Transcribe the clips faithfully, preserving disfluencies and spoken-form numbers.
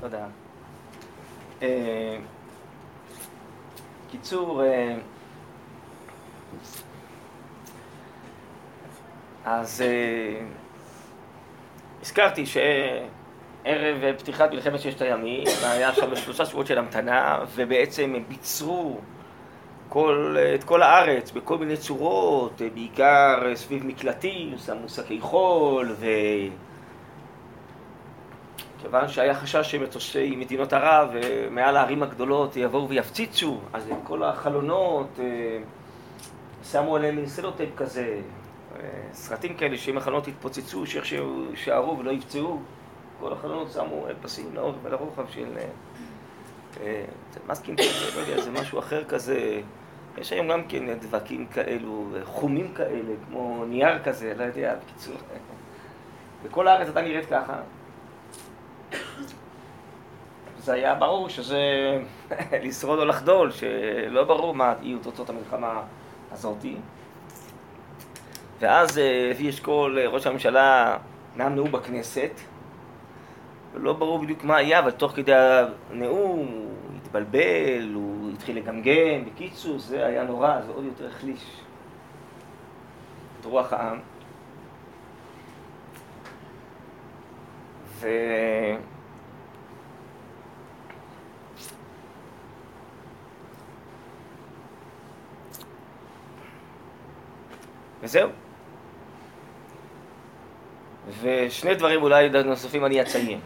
תודה. קיצור, אז הזכרתי שערב פתיחת מלחמת ששת הימים, היה שם שלושה שבועות של המתנה, ובעצם הם ביצרו כל, את כל הארץ בכל מיני צורות, בעיקר סביב מקלטים, שמו שקי חול, ו... כיוון שהיה חשש שמטוסי מדינות ערב מעל הערים הגדולות יבואו ויפציצו, אז את כל החלונות שמו עליהם סלוטייפ כזה, סרטים כאלה שאם החלונות יתפוצצו, שאיך שערו ולא יפצעו, כל החלונות שמו פסים לאורך ולרוחב של... זה מסקים כזה, זה משהו אחר כזה. יש היום גם כן דבקים כאלו, חומים כאלה, כמו נייר כזה, לא יודע, בקיצור. בכל הארץ אתה נראית ככה. זה היה ברור שזה לשרוד או לחדול, שלא ברור מה יהיו תוצאות המלחמה הזאת. ואז לוי אשכול, ראש הממשלה, נאם נאום בכנסת, ולא ברור בדיוק מה היה, אבל תוך כדי הנאום הוא התבלבל, הוא התחיל לגמגם, בקיצור, זה היה נורא, זה עוד יותר החליש את רוח העם. ו... וזהו. ושני דברים אולי נוספים אני אציין.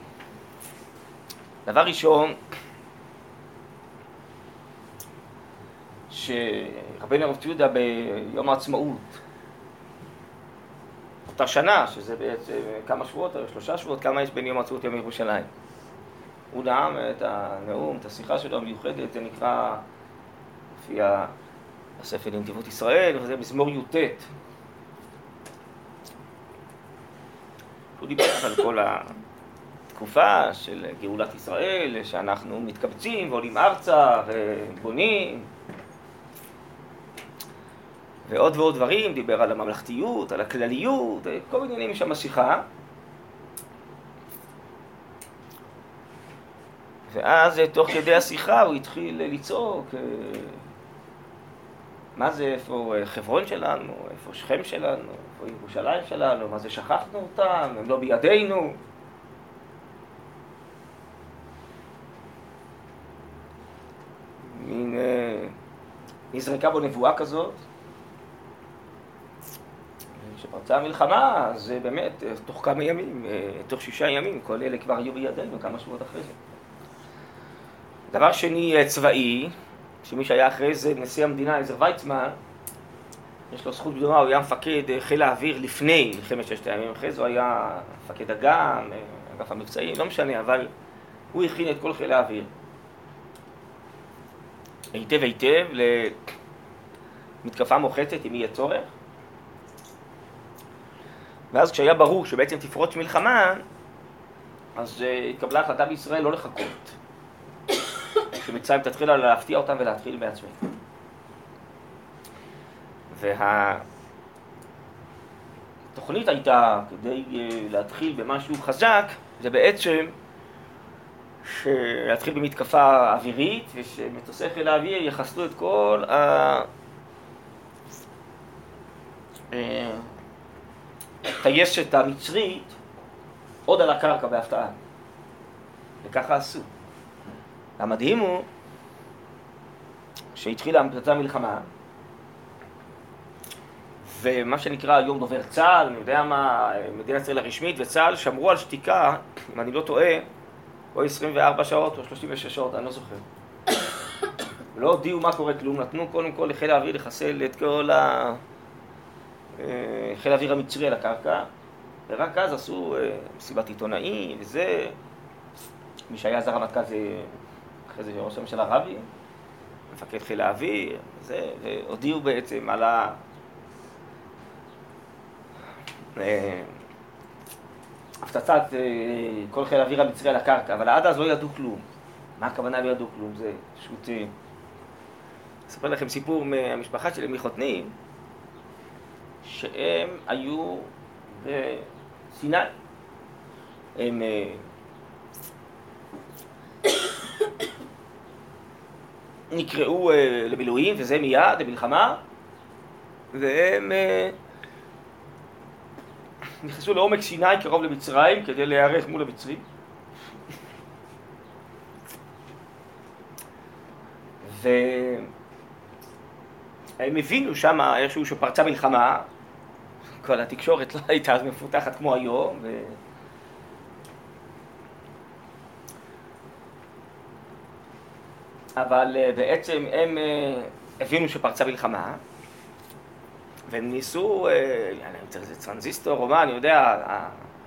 דבר ראשון, שרבנו הרב יהודה ביום העצמאות, אותה שנה, שזה בעצם כמה שבועות, שלושה שבועות, כמה יש בין יום העצמאות ליום ירושלים. הוא נאם את הנאום, את השיחה שלו המיוחדת, זה נקרא, לפי הספר לנתיבות ישראל, וזה מזמור י"ט. הוא דיבר על כל התקופה של גאולת ישראל, שאנחנו מתקבצים ועולים ארצה ובונים ועוד ועוד דברים, דיבר על הממלכתיות, על הכלליות, כל מיני עניינים של המשיכה. ואז תוך כדי השיחה הוא התחיל לצעוק, מה זה, איפה חברון שלנו, איפה שכם שלנו, איפה ירושלים שלנו, מה זה, שכחנו אותם, הם לא בידינו. מין נזרקה בו נבואה כזאת, שפרצה המלחמה, אז באמת, תוך כמה ימים, תוך שישה ימים, כל אלה כבר היו בידינו, כמה שבועות אחרי זה. דבר שני, צבאי, שמי שהיה אחרי זה נשיא המדינה, אצר ויצמן, יש לו זכות גדולה, הוא היה מפקד חיל האוויר לפני מלחמת ששת הימים, אחרי זה הוא היה מפקד אג"ם, אגף המבצעים, לא משנה, אבל הוא הכין את כל חיל האוויר. היטב היטב למתקפה מוחצת, אם יהיה צורך. ואז כשהיה ברור שבעצם תפרוץ מלחמה, אז התקבלה החלטה בישראל לא לחכות. שמצרים תתחילה להפתיע אותם ולהתחיל בעצמם. והתוכנית הייתה, כדי להתחיל במשהו חזק, זה בעצם להתחיל במתקפה אווירית, ושמטוסי חיל האוויר יחסלו את כל הטייסת המצרית עוד על הקרקע בהפתעה. וככה עשו. המדהים הוא שהתחילה המלחמה, ומה שנקרא היום דובר צה"ל, אני יודע מה, מדינת ישראל הרשמית וצה"ל שמרו על שתיקה, אם אני לא טועה, או עשרים וארבע שעות או שלושים ושש שעות, אני לא זוכר. לא הודיעו מה קורה, כלום, נתנו קודם כל לחיל האוויר לחסל את כל ה... חיל האוויר המצרי על הקרקע, ורק אז עשו מסיבת עיתונאים וזה, מי שהיה אז הרמטכ"ל זה... אחרי זה ראש הממשלה רבין, מפקד חיל האוויר, זה, והודיעו בעצם על ה... הפצצת כל חיל האוויר המצרי על הקרקע, אבל עד אז לא ידעו כלום. מה הכוונה לא ידעו כלום? זה פשוט... אני אספר לכם סיפור מהמשפחה שלי, מחותנים, שהם היו בסיני. הם... נקראו uh, למילואים, וזה מיד, למלחמה, והם uh, נכנסו לעומק סיני קרוב למצרים כדי להיערך מול המצרים. והם הבינו שם איזשהו שפרצה מלחמה, כל התקשורת לא הייתה אז מפותחת כמו היום, ו... אבל בעצם הם הבינו שפרצה מלחמה, והם ניסו, אני רוצה איזה טרנזיסטור או מה, אני יודע,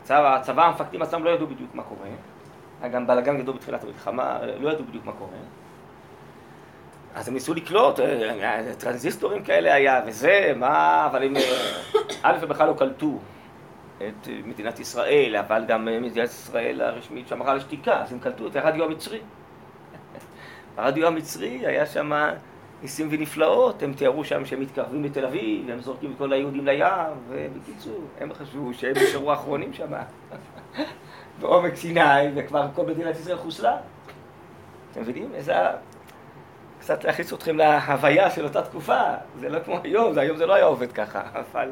הצבא, הצבא המפקדים עצמם לא ידעו בדיוק מה קורה, היה גם בלגן גדול בתחילת המלחמה, לא ידעו בדיוק מה קורה. אז הם ניסו לקלוט, טרנזיסטורים כאלה היה, וזה, מה, אבל הם א' ובכלל לא קלטו את מדינת ישראל, אבל גם מדינת ישראל הרשמית שמרה לשתיקה, אז הם קלטו את הרדיו המצרי. הרדיו המצרי היה שם ניסים ונפלאות, הם תיארו שם שהם מתקרבים לתל אביב, והם זורקים את כל היהודים לים, ובקיצור, הם חשבו שהם נשארו האחרונים שם, בעומק סיני, וכבר כל מדינת ישראל חוסלה. אתם מבינים? איזה... קצת להכניס אתכם להוויה של אותה תקופה, זה לא כמו היום, היום זה לא היה עובד ככה, אבל...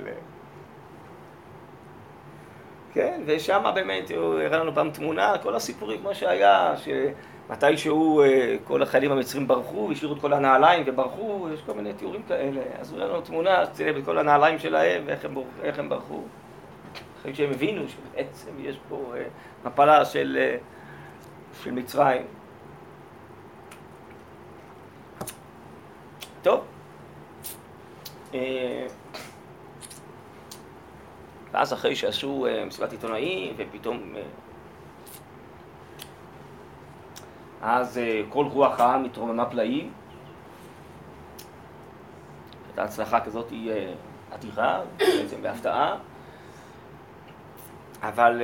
כן, ושם באמת הוא הראה לנו פעם תמונה, כל הסיפורים כמו שהיה, שמתי שהוא, כל החיילים המצרים ברחו, השאירו את כל הנעליים וברחו, יש כל מיני תיאורים כאלה, אז הוא הראה לנו תמונה, צילב את כל הנעליים שלהם ואיך הם ברחו. אחרי שהם הבינו שבעצם יש פה מפלה של, של מצרים. טוב, ואז אחרי שעשו מסיבת עיתונאים ופתאום, אז כל רוח העם התרוממה פלאים, הייתה הצלחה כזאת היא אדירה, בעצם בהפתעה, אבל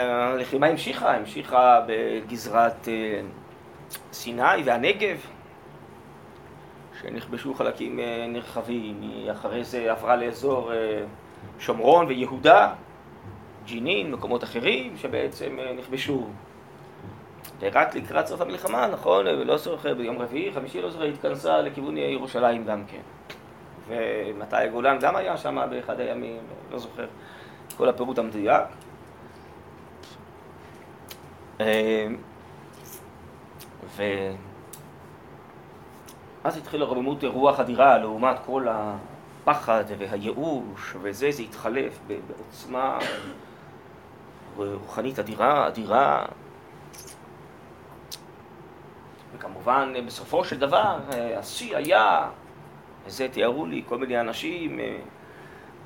הלחימה המשיכה, המשיכה בגזרת סיני והנגב, שנכבשו חלקים נרחבים, אחרי זה עברה לאזור שומרון ויהודה, ג'ינין, מקומות אחרים שבעצם נכבשו. ורק לקראת סוף המלחמה, נכון, ולא זוכר, ביום רביעי, חמישי לא זוכר, התכנסה לכיוון ירושלים גם כן. ומתי הגולן גם היה שם באחד הימים, לא זוכר, כל הפירוט המדויק. ו... אז התחילה רוממות רוח אדירה לעומת כל הפחד והייאוש, וזה זה התחלף בעוצמה רוחנית אדירה, אדירה. וכמובן, בסופו של דבר, השיא היה, וזה תיארו לי כל מיני אנשים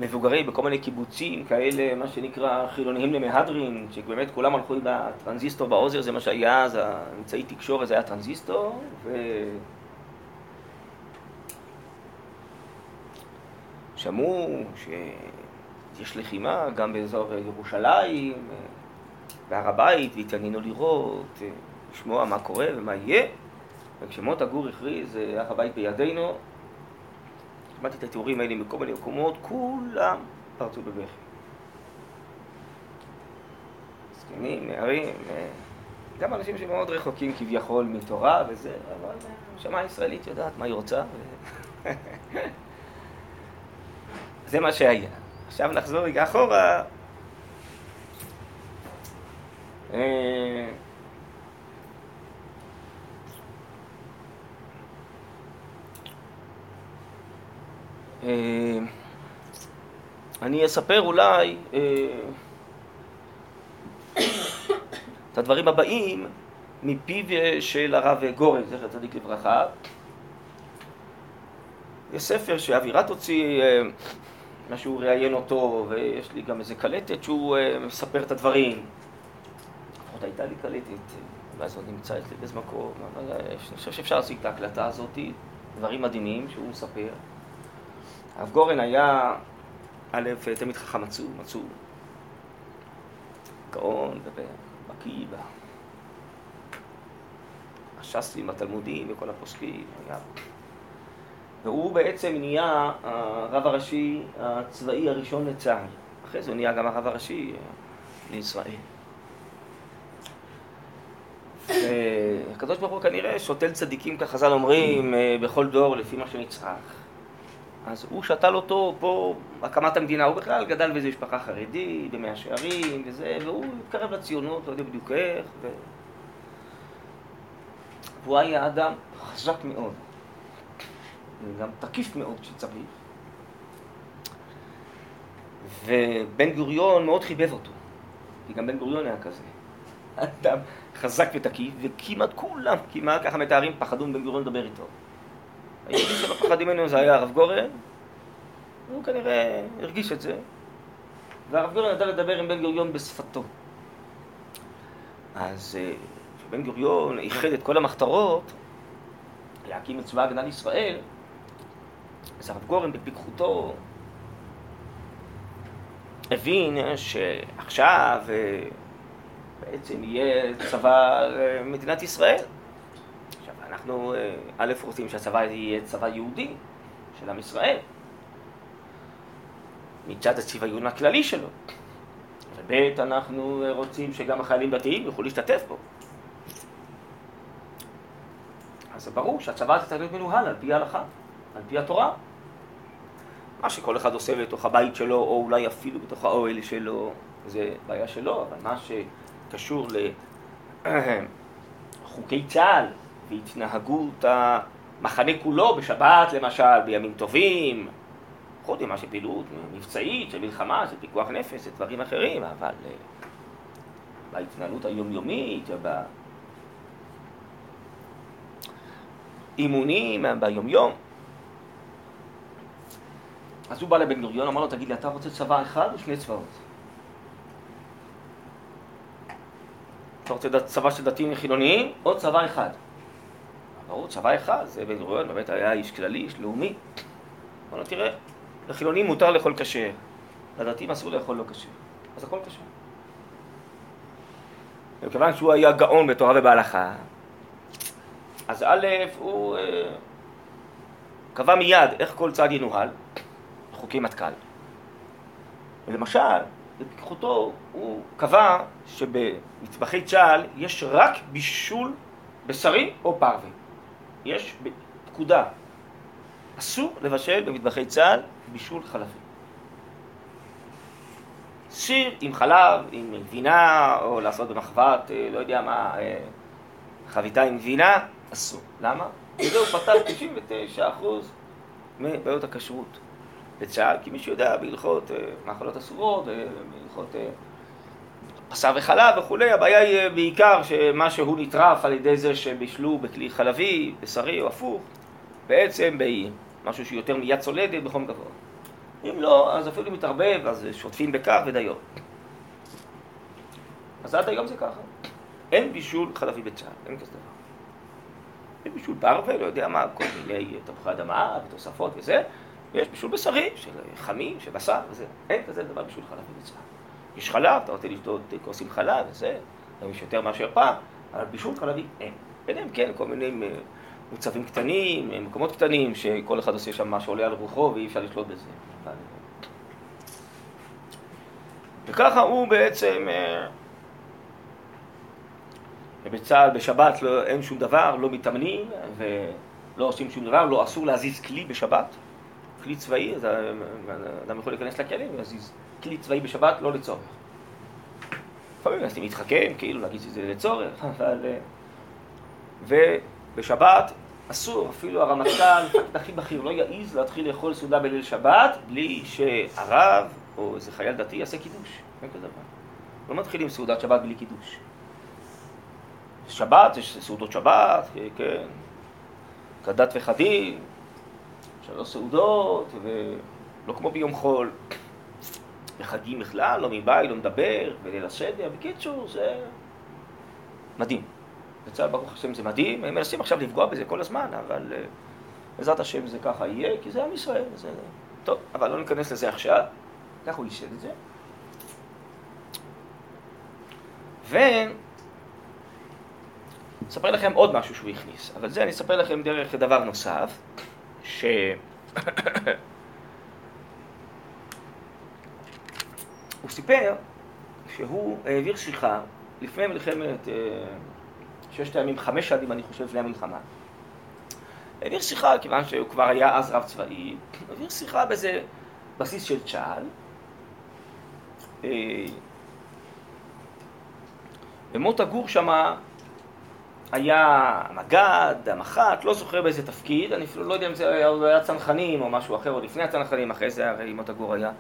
מבוגרים בכל מיני קיבוצים כאלה, מה שנקרא חילוניים למהדרין, שבאמת כולם הלכו עם הטרנזיסטור באוזר, זה מה שהיה אז, האמצעי תקשורת זה היה טרנזיסטור, ו... שמעו שיש לחימה גם באזור ירושלים, בהר הבית, והתעניינו לראות, לשמוע מה קורה ומה יהיה. וכשמוטה גור הכריז, הר הבית בידינו, שמעתי את התיאורים האלה מכל מיני מקומות, כולם פרצו בבכי. זקנים, נערים, גם אנשים שמאוד רחוקים כביכול מתורה וזה, אבל שמה הישראלית יודעת מה היא רוצה. זה מה שהיה. עכשיו נחזור רגע אחורה. אני אספר אולי את הדברים הבאים מפיו של הרב גורן, זכר צדיק לברכה. יש ספר שאבירת הוציא מה שהוא ראיין אותו, ויש לי גם איזה קלטת שהוא מספר את הדברים. לפחות הייתה לי קלטת, אולי זאת נמצא אצלי באיזה מקום, אבל אני חושב שאפשר להשיג את ההקלטה הזאת, דברים מדהימים שהוא מספר. הרב גורן היה א' תמיד חכם מצוי, מצוי, גאון ובקיא בש"סים, התלמודים וכל הפוסקים. והוא בעצם נהיה הרב הראשי הצבאי הראשון לצה"ל. אחרי זה הוא נהיה גם הרב הראשי לישראל. הקדוש ברוך הוא כנראה שותל צדיקים, כך חז"ל אומרים, בכל דור לפי מה שנצרך. אז הוא שתל אותו פה הקמת המדינה, הוא בכלל גדל באיזו משפחה חרדית, במאה שערים וזה, והוא התקרב לציונות, לא יודע בדיוק איך, ו... והוא היה אדם חזק מאוד, וגם תקיף מאוד שצריך. ובן גוריון מאוד חיבב אותו, כי גם בן גוריון היה כזה. אדם חזק ותקיף, וכמעט כולם, כמעט ככה מתארים, פחדו מבן גוריון לדבר איתו. היהודי שלא פחד ממנו זה היה הרב גורן, והוא כנראה הרגיש את זה, והרב גורן ידע לדבר עם בן גוריון בשפתו. אז כשבן גוריון איחד את כל המחתרות להקים את צבא ההגנה לישראל, אז הרב גורן בפיקחותו הבין שעכשיו בעצם יהיה צבא מדינת ישראל. עכשיו אנחנו א' רוצים שהצבא יהיה צבא יהודי של עם ישראל מצד הצבאיון הכללי שלו, וב' אנחנו רוצים שגם החיילים דתיים יוכלו להשתתף בו. אז זה ברור שהצבא צריך להיות מנוהל על פי ההלכה, על פי התורה, מה שכל אחד עושה בתוך הבית שלו, או אולי אפילו בתוך האוהל שלו, זה בעיה שלו, אבל מה שקשור לחוקי צה"ל והתנהגות המחנה כולו בשבת למשל, בימים טובים, חוץ ממה שפעילות מבצעית, של מלחמה, של פיקוח נפש, זה דברים אחרים, אבל בהתנהלות היומיומית, באימונים, ביומיום, אז הוא בא לבן גוריון, אמר לו, תגיד לי, אתה רוצה צבא אחד או שני צבאות? אתה רוצה צבא של דתיים וחילוניים או צבא אחד? ברור, צבא אחד, זה בן גוריון, באמת היה איש כללי, איש לאומי. אמר לו, תראה, לחילונים מותר לאכול כשר, לדתיים אסור לאכול לא כשר, אז הכל כשר. וכיוון שהוא היה גאון בתורה ובהלכה, אז א', הוא קבע מיד איך כל צד ינוהל, חוקי מטכ"ל. ולמשל, בפיקחותו הוא קבע שבמטבחי צה"ל יש רק בישול בשרי או פרווה. יש פקודה. אסור לבשל במטבחי צה"ל בישול חלבי. סיר עם חלב, עם גבינה, או לעשות במחבת, לא יודע מה, חביתה עם גבינה, אסור. למה? וזה הוא פתר תשעים ותשעה אחוז מבעיות הכשרות. בצה"ל, כי מי שיודע, בהלכות מאכלות אסורות, בהלכות בשר וחלב וכו', הבעיה היא בעיקר שמשהו נטרף על ידי זה שבישלו בכלי חלבי, בשרי או הפוך, בעצם במשהו שיותר מיד צולדת בחום גבוה. אם לא, אז אפילו מתערבב, אז שוטפים בקר ודיון. אז עד היום זה ככה. אין בישול חלבי בצה"ל, אין כזה דבר. אין בישול פרווה, לא יודע מה, כל מיני תפוחי אדמה ותוספות וזה, יש בישול בשרי, של חמי, של בשר, וזה. אין כזה דבר בישול חלב בצה"ל. יש חלב, אתה רוצה לשתות כוס עם חלב, וזה, גם יש יותר מאשר פעם, אבל בישול חלבי אין. ביניהם כן, כל מיני מוצבים קטנים, מקומות קטנים, שכל אחד עושה שם מה שעולה על רוחו, ואי אפשר לשלוט בזה. וככה הוא בעצם, בצה"ל, בשבת, לא, אין שום דבר, לא מתאמנים, ולא עושים שום דבר, לא אסור להזיז כלי בשבת. כלי צבאי, אז אדם יכול להיכנס לכלא, אז כלי צבאי בשבת לא לצורך. לפעמים נסים להתחכם, כאילו להגיד שזה לצורך, אבל... ובשבת אסור, אפילו הרמטכ"ל, הכי בכיר, לא יעיז להתחיל לאכול סעודה בליל שבת, בלי שהרב או איזה חייל דתי יעשה קידוש. אין כזה דבר. לא מתחילים סעודת שבת בלי קידוש. שבת, יש סעודות שבת, כן, כדת וחדים, שלוש סעודות, ולא כמו ביום חול, בחגים בכלל, לא מבית, לא מדבר, וליל הסדר, בקיצור, זה מדהים. בצה"ל, ברוך השם, זה מדהים, הם מנסים עכשיו לפגוע בזה כל הזמן, אבל בעזרת השם זה ככה יהיה, כי זה עם ישראל, זה... טוב, אבל לא ניכנס לזה עכשיו, ככה הוא יישד את זה. ו... אספר לכם עוד משהו שהוא הכניס, אבל זה אני אספר לכם דרך דבר נוסף, ש... הוא סיפר שהוא העביר שיחה לפני מלחמת ששת הימים, חמש שנים, אני חושב, לפני המלחמה. העביר שיחה, כיוון שהוא כבר היה אז רב צבאי, העביר שיחה באיזה בסיס של צה"ל. ומוטה גור שמה היה מג"ד, המח"ט, לא זוכר באיזה תפקיד, אני אפילו לא יודע אם זה היה, היה צנחנים או משהו אחר, או לפני הצנחנים, אחרי זה הרי מוטה גור היה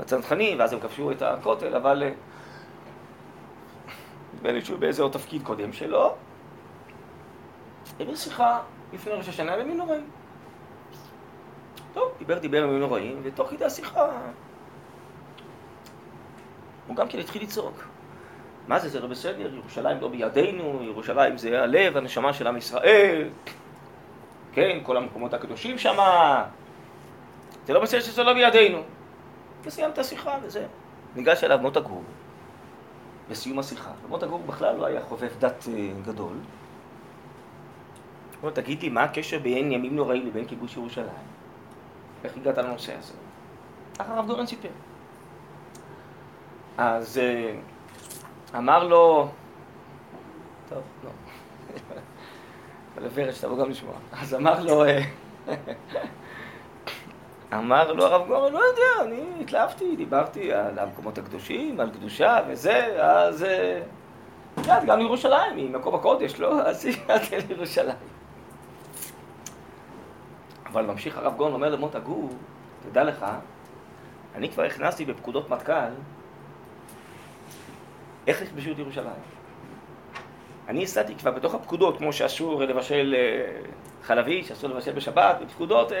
הצנחנים, ואז הם כבשו את הכותל, אבל בלשוב באיזה עוד תפקיד קודם שלו, העביר שיחה לפני ראש השנה עם מינוראים. טוב, דיבר דיבר עם מינוראים, ותוך כדי השיחה הוא גם כן התחיל לצעוק. מה זה? זה לא בסדר, ירושלים לא בידינו, ירושלים זה הלב, הנשמה של עם ישראל, כן, כל המקומות הקדושים שמה, זה לא בסדר שזה לא בידינו. וסיים את השיחה וזה. ניגש אליו מוטה גור, בסיום השיחה. מוטה גור בכלל לא היה חובב דת גדול. הוא אומר, תגיד לי, מה הקשר בין ימים נוראים לבין כיבוש ירושלים? איך הגעת לנושא הזה? אחר הרב גורן סיפר. אז אמר לו, טוב, לא, ולפרש, תבוא גם לשמוע. אז אמר לו, אמר לו הרב גורן, לא יודע, אני התלהבתי, דיברתי על המקומות הקדושים, על קדושה וזה, אז יד, גם לירושלים, היא מקום הקודש, לא? אז ידעתי לירושלים. אבל ממשיך הרב גורן אומר למוטה גור, תדע לך, אני כבר הכנסתי בפקודות מטכ"ל, איך לכבשו את ירושלים? אני הסעתי כבר בתוך הפקודות, כמו שאסור לבשל חלבי, שאסור לבשל בשבת, בפקודות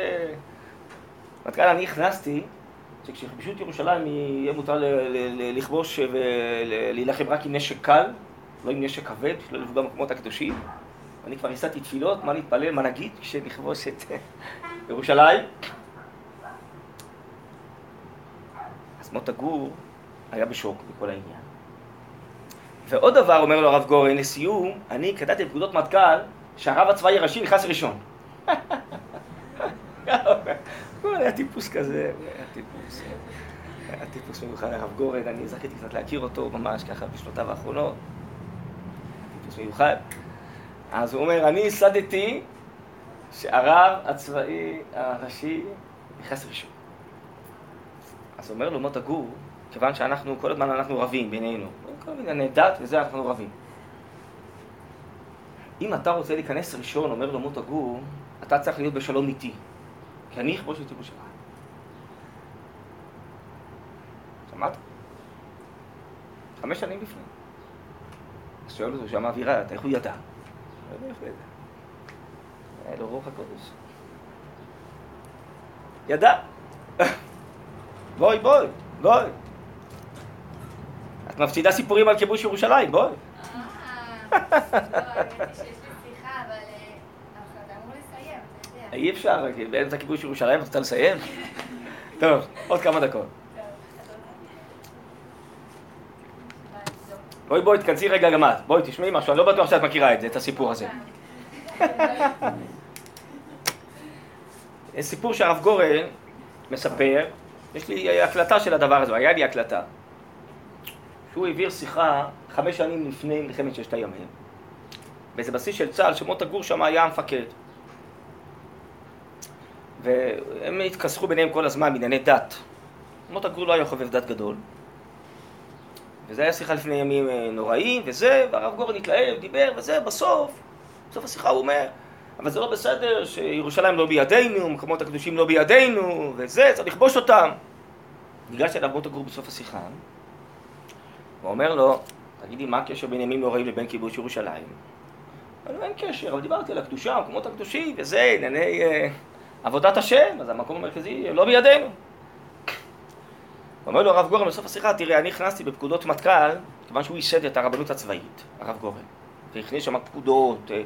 מטכ"ל אני הכנסתי, שכשכבשו את ירושלים יהיה מותר לכבוש ולהילחם רק עם נשק קל, לא עם נשק כבד, שלא לפגוע במקומות הקדושים. אני כבר הסעתי תפילות, מה להתפלל, מה נגיד, כשנכבוש את ירושלים. אז מוטה גור היה בשוק בכל העניין. ועוד דבר, אומר לו הרב גורן, לסיום, אני קטעתי בפקודות מטכ"ל שהרב הצבאי הראשי נכנס ראשון. הוא היה טיפוס כזה, הוא היה טיפוס, היה טיפוס מיוחד הרב גורן, אני זכיתי קצת להכיר אותו ממש ככה בשנותיו האחרונות, טיפוס מיוחד. אז הוא אומר, אני הסדתי שהרב הצבאי הראשי נכנס ראשון. אז אומר לו מוטה גור, כיוון שאנחנו, כל הזמן אנחנו רבים בינינו, כל מיני דת וזה אנחנו רבים. אם אתה רוצה להיכנס ראשון, אומר לו מוטה גור, אתה צריך להיות בשלום איתי, כי אני אכבוש את ירושלים. שמעת? חמש שנים לפני. אז שואל אותו שם האווירה, אתה איך הוא ידע? לא יודע איך הוא ידע. היה לו רוח הקודש. ידע. בואי, בואי, בואי. את מפסידה סיפורים על כיבוש ירושלים, בואי. אה, לא, האמת שיש לי שיחה, אבל אתה אמור לסיים, אתה יודע. אי אפשר, באמצע כיבוש ירושלים, אתה לסיים? טוב, עוד כמה דקות. בואי, בואי, תכנסי רגע גם את. בואי, תשמעי משהו, אני לא בטוח שאת מכירה את זה, את הסיפור הזה. סיפור שהרב גורן מספר, יש לי הקלטה של הדבר הזה, היה לי הקלטה. שהוא העביר שיחה חמש שנים לפני מלחמת ששת הימים, באיזה בסיס של צה"ל שמוטה גור שם היה המפקד. והם התכסחו ביניהם כל הזמן בענייני דת. מוטה גור לא היה חובב דת גדול. וזה היה שיחה לפני ימים נוראים וזה, והרב גורן התלהב, דיבר וזה, בסוף, בסוף השיחה הוא אומר, אבל זה לא בסדר שירושלים לא בידינו, מקומות הקדושים לא בידינו וזה, צריך לכבוש אותם. ניגש אליו מוטה גור בסוף השיחה. הוא אומר לו, תגידי, מה הקשר בין ימים נוראים לבין כיבוש ירושלים? אבל אין קשר, אבל דיברתי על הקדושה, המקומות הקדושים, וזה, ענייני אה, עבודת השם, אז המקום המרכזי לא בידינו. הוא אומר לו, הרב גורן, בסוף השיחה, תראה, אני הכנסתי בפקודות מטכ"ל, כיוון שהוא ייסד את הרבנות הצבאית, הרב גורן. והכניס שם פקודות, אה,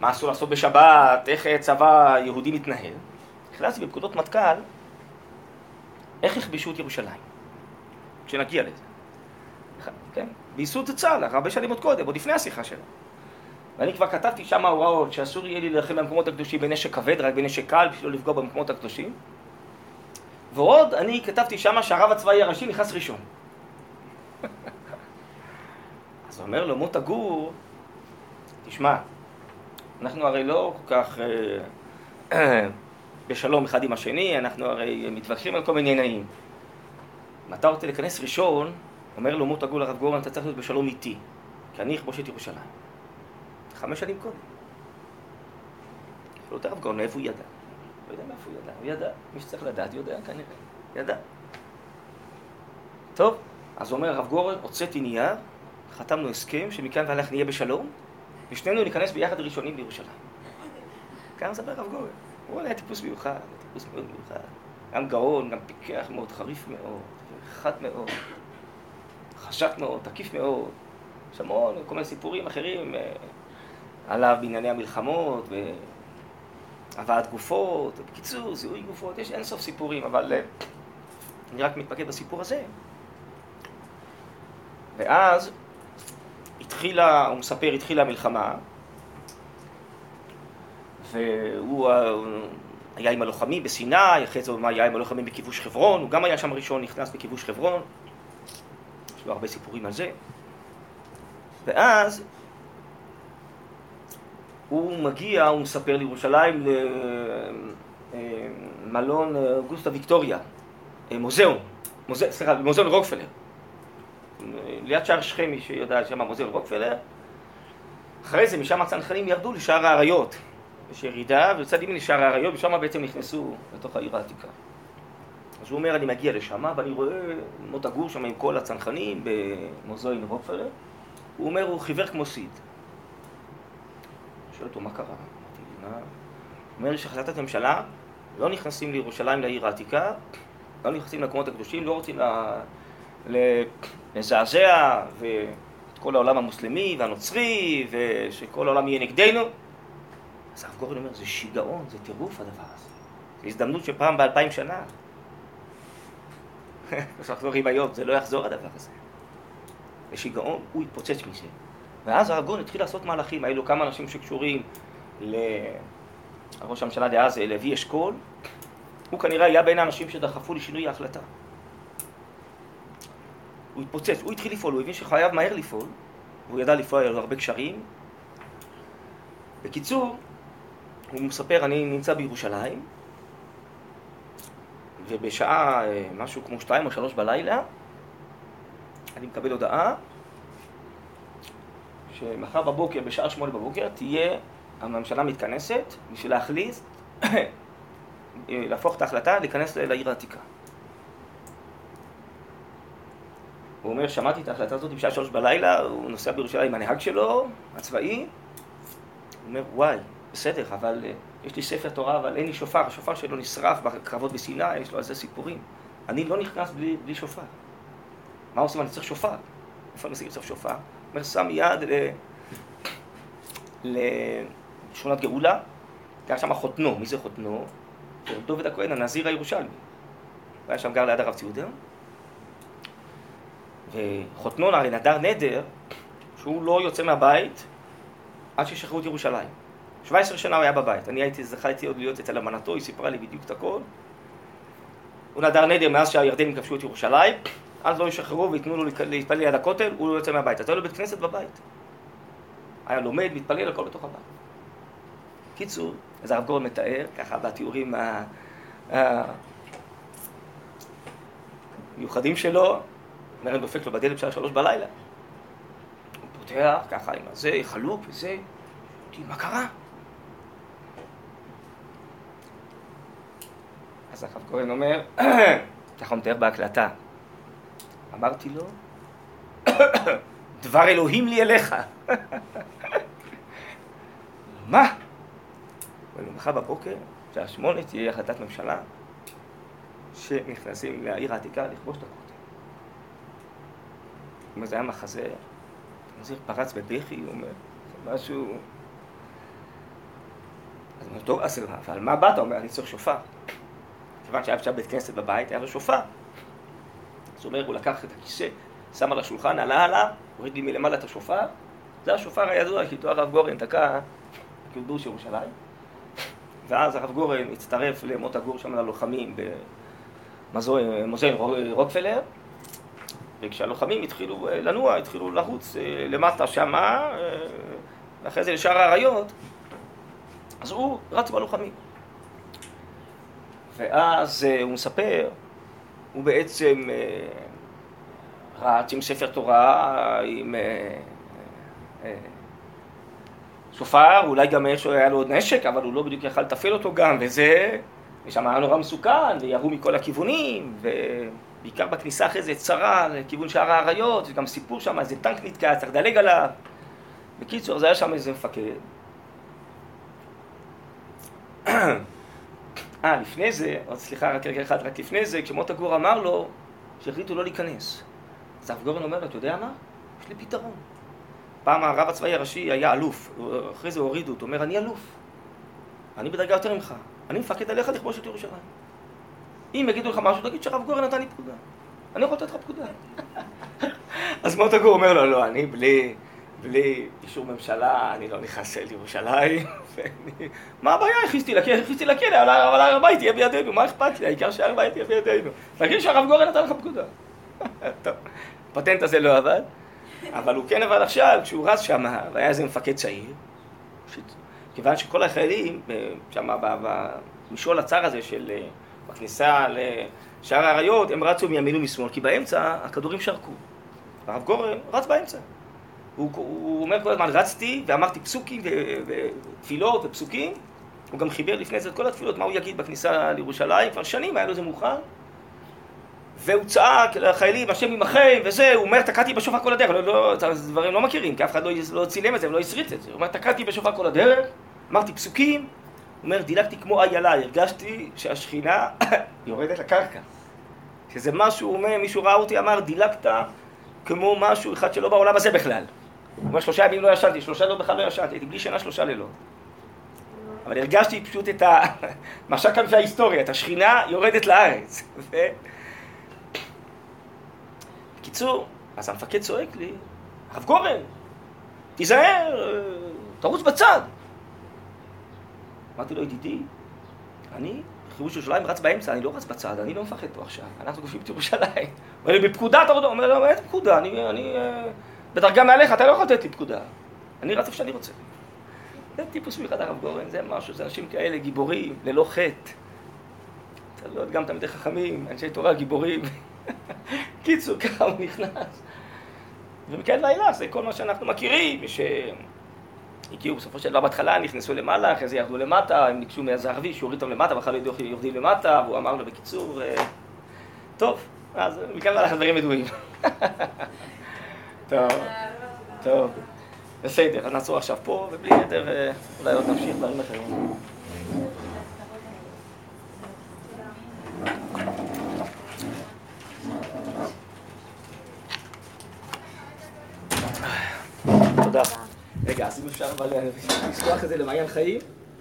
מה אסור לעשות בשבת, איך צבא יהודי מתנהל. הכנסתי בפקודות מטכ"ל, איך הכבישו את ירושלים, כשנגיע לזה. כן, בייסוד צה"ל, הרבה שנים עוד קודם, עוד לפני השיחה שלו. ואני כבר כתבתי שם הוראות שאסור יהיה לי ללחם במקומות הקדושים בנשק כבד, רק בנשק קל, בשביל לא לפגוע במקומות הקדושים. ועוד אני כתבתי שם שהרב הצבאי הראשי נכנס ראשון. אז אומר לו מוטה גור, תשמע, אנחנו הרי לא כל כך בשלום אחד עם השני, אנחנו הרי מתווכחים על כל מיני עניינים. אם אתה רוצה להיכנס ראשון, אומר לו מוטה גור לרב גורן, אתה צריך להיות בשלום איתי, כי אני אכבוש את ירושלים. חמש שנים קודם. לא יודע רב גורן, איפה הוא ידע? לא יודע מאיפה הוא ידע, הוא ידע. מי שצריך לדעת יודע, כנראה, ידע. טוב, אז אומר הרב גורן, הוצאתי נייר, חתמנו הסכם שמכאן והלך נהיה בשלום, ושנינו ניכנס ביחד ראשונים בירושלים. כאן מספר הרב גורן. הוא היה טיפוס מיוחד, טיפוס מאוד מיוחד. גם גאון, גם פיקח מאוד, חריף מאוד, חד מאוד, חשק מאוד, תקיף מאוד. יש המון, כל מיני סיפורים אחרים עליו בענייני המלחמות, והבאת גופות, בקיצור, זיהוי גופות, יש אין סוף סיפורים, אבל אני רק מתמקד בסיפור הזה. ואז התחילה, הוא מספר, התחילה המלחמה, והוא היה עם הלוחמים בסיני, אחרי זה הוא היה עם הלוחמים בכיבוש חברון, הוא גם היה שם ראשון, נכנס בכיבוש חברון, יש לו הרבה סיפורים על זה. ואז הוא מגיע, הוא מספר לירושלים, למלון אוגוסטה ויקטוריה, מוזיאון, מוזיאון, סליחה, מוזיאון רוקפלר, ליד שער שכמי שיודע שם מוזיאון רוקפלר. אחרי זה משם הצנחנים ירדו לשער העריות, יש ירידה, ולצד ימין לשער העריות, ושם בעצם נכנסו לתוך העיר העתיקה. אז הוא אומר, אני מגיע לשם, ואני רואה מוטה גור שם עם כל הצנחנים במוזיאון רוקפלר. הוא אומר, הוא חיוור כמו סיד. שואל אותו, מה קרה? הוא אומר, יש החלטת ממשלה, לא נכנסים לירושלים, לעיר העתיקה, לא נכנסים למקומות הקדושים, לא רוצים לזעזע את כל העולם המוסלמי והנוצרי, ושכל העולם יהיה נגדנו. אז הרב גורן אומר, זה שיגעון, זה טירוף הדבר הזה. זה הזדמנות שפעם באלפיים שנה. אנחנו רואים היום, זה לא יחזור הדבר הזה. זה שיגעון, הוא התפוצץ מזה. ואז הרב גורן התחיל לעשות מהלכים, היו לו כמה אנשים שקשורים לראש הממשלה דאז, לוי אשכול. הוא כנראה היה בין האנשים שדחפו לשינוי ההחלטה. הוא התפוצץ, הוא התחיל לפעול, הוא הבין שחייב מהר לפעול, והוא ידע לפעול, היה לו הרבה קשרים. בקיצור, הוא מספר, אני נמצא בירושלים, ובשעה משהו כמו שתיים או שלוש בלילה, אני מקבל הודעה שמחר בבוקר, בשעה שמונה בבוקר, תהיה הממשלה מתכנסת בשביל להחליט, להפוך את ההחלטה, להיכנס לעיר העתיקה. הוא אומר, שמעתי את ההחלטה הזאת בשעה שלוש בלילה, הוא נוסע בירושלים עם הנהג שלו, הצבאי. הוא אומר, וואי, בסדר, אבל יש לי ספר תורה, אבל אין לי שופר. השופר שלו נשרף בקרבות בסיני, יש לו על זה סיפורים. אני לא נכנס בלי, בלי שופר. מה עושים? אני צריך שופר. איפה אני צריך שופר? הוא אומר, שם יד לשכונת גאולה. היה שם חותנו. מי זה חותנו? רב דוד הכהן, הנזיר הירושלמי. הוא היה שם גר ליד הרב ציודר. וחותנו הרי נדר נדר שהוא לא יוצא מהבית עד ששחררו את ירושלים. שבע עשרה שנה הוא היה בבית, אני הייתי, זכיתי עוד להיות אצל אמנתו, היא סיפרה לי בדיוק את הכל. הוא נדר נדר מאז שהירדנים כבשו את ירושלים, אז לא ישחררו ויתנו לו להתפלל ליד הכותל, הוא לא יוצא מהבית. אז היה לו בית כנסת בבית. היה לומד, מתפלל הכל בתוך הבית. קיצור, אז הרב גורן מתאר, ככה בתיאורים המיוחדים שלו, מרן דופק לו בדלת בשעה שלוש בלילה. הוא פותח ככה עם הזה, חלוק וזה. תראי, מה קרה? אז הרב גורן אומר, ככה הוא מתאר בהקלטה. אמרתי לו, דבר אלוהים לי אליך. מה? ולמחר בבוקר, בשעה שמונה, תהיה החלטת ממשלה שנכנסים לעיר העתיקה לכבוש את הכותל. זאת אומרת, זה היה מחזה, הנזיר פרץ בבכי, הוא אומר, זה משהו... אז הוא אומר, טוב, אז על מה באת? הוא אומר, אני צריך שופר. כיוון שהיה בשביל בית כנסת בבית, היה לו שופר. אז הוא אומר, הוא לקח את הכיסא, שם על השולחן, עלה עליו, הוריד לי מלמעלה את השופר. זה השופר הידוע, כי תואר הרב גורן תקע כיבוש ירושלים. ואז הרב גורן הצטרף למוטה גור שם ללוחמים במוזיאון רוקפלר. וכשהלוחמים התחילו לנוע, התחילו לרוץ למטה שמה, ואחרי זה לשאר העריות, אז הוא רץ בלוחמים. ואז הוא מספר, הוא בעצם רץ עם ספר תורה, עם סופר, אולי גם איכשהו היה לו עוד נשק, אבל הוא לא בדיוק יכל לטפל אותו גם, וזה, ושם היה נורא מסוכן, וירו מכל הכיוונים, ובעיקר בכניסה אחרי זה צרה, לכיוון שער העריות, וגם סיפור שם, איזה טנק נתקע, צריך לדלג עליו. בקיצור, זה היה שם איזה מפקד. אה, לפני זה, עוד סליחה, רק רגע אחד, רק לפני זה, כשמוטה גור אמר לו, שהחליטו לא להיכנס. אז רב גורן אומר לו, אתה יודע מה? יש לי פתרון. פעם הרב הצבאי הראשי היה אלוף, אחרי זה הורידו, הוא אומר, אני אלוף. אני בדרגה יותר ממך. אני מפקד עליך לכבוש את ירושלים. אם יגידו לך משהו, תגיד שרב גורן נתן לי פקודה. אני יכול לתת לך פקודה. אז מוטה גור אומר לו, לא, אני בלי... בלי אישור ממשלה, אני לא נכנס אל ירושלים, ואני... מה הבעיה? הכניסתי לכלא, אבל הר הבית יהיה בידינו, מה אכפת לי? העיקר שהר הבית יהיה בידינו. תגיד שהרב גורן נתן לך פקודה. טוב, הפטנט הזה לא עבד, אבל הוא כן עבד עכשיו, כשהוא רץ שם, והיה איזה מפקד צעיר, כיוון שכל החיילים, שם במשול הצר הזה של הכניסה לשער העריות, הם רצו מימין ומשמאל, כי באמצע הכדורים שרקו. הרב גורן רץ באמצע. הוא, הוא אומר כל הזמן, רצתי ואמרתי פסוקים ותפילות ופסוקים. הוא גם חיבר לפני זה את כל התפילות, מה הוא יגיד בכניסה לירושלים, כבר שנים היה לו זה מוכן. והוא צעק לחיילים, השם עמכם וזה, הוא אומר, תקעתי בשופר כל הדרך, לא, לא, דברים לא מכירים, כי אף אחד לא, לא צילם את זה ולא הסריט את זה. הוא אומר, תקעתי בשופר כל הדרך, אמרתי פסוקים, הוא אומר, דילגתי כמו איילה, הרגשתי שהשכינה יורדת לקרקע. שזה משהו, אומר, מישהו ראה אותי, אמר, דילגת כמו משהו אחד שלא בעולם הזה בכלל. הוא אומר, שלושה ימים לא ישנתי, שלושה לא בכלל לא ישנתי, הייתי בלי שינה שלושה לילות. אבל הרגשתי פשוט את ה... מה שהיה כאן וההיסטוריה, את השכינה יורדת לארץ. ו... בקיצור, אז המפקד צועק לי, הרב גורן, תיזהר, תרוץ בצד. אמרתי לו, ידידי, אני חירוש ירושלים רץ באמצע, אני לא רץ בצד, אני לא מפחד פה עכשיו, אנחנו גופים את ירושלים. אומר לי, בפקודה אתה רוצה? אומר לו, אין פקודה, אני... בדרגה מעליך, אתה לא יכול לתת לי פקודה. אני רץ איפה שאני רוצה. זה טיפוס מיוחד הרב גורן, זה משהו, זה אנשים כאלה, גיבורים, ללא חטא. אתה לא יודע, גם תלמידי חכמים, אנשי תורה, גיבורים. קיצור, ככה הוא נכנס. ומכאן ואילך, זה כל מה שאנחנו מכירים, שהגיעו בסופו של דבר בהתחלה, נכנסו למעלה, אחרי זה ירדו למטה, הם ניגשו מאיזה ערבי, שהוריד אותם למטה, ואחר לא יורדים למטה, והוא אמר לו בקיצור, טוב, אז מכאן ואילך הדברים ידועים. טוב, טוב, בסדר, אז נעצור עכשיו פה, ובלי יתר, אולי עוד נמשיך דברים אחרים. תודה. רגע, אז אם אפשר לסלוח את זה למעיין חיים?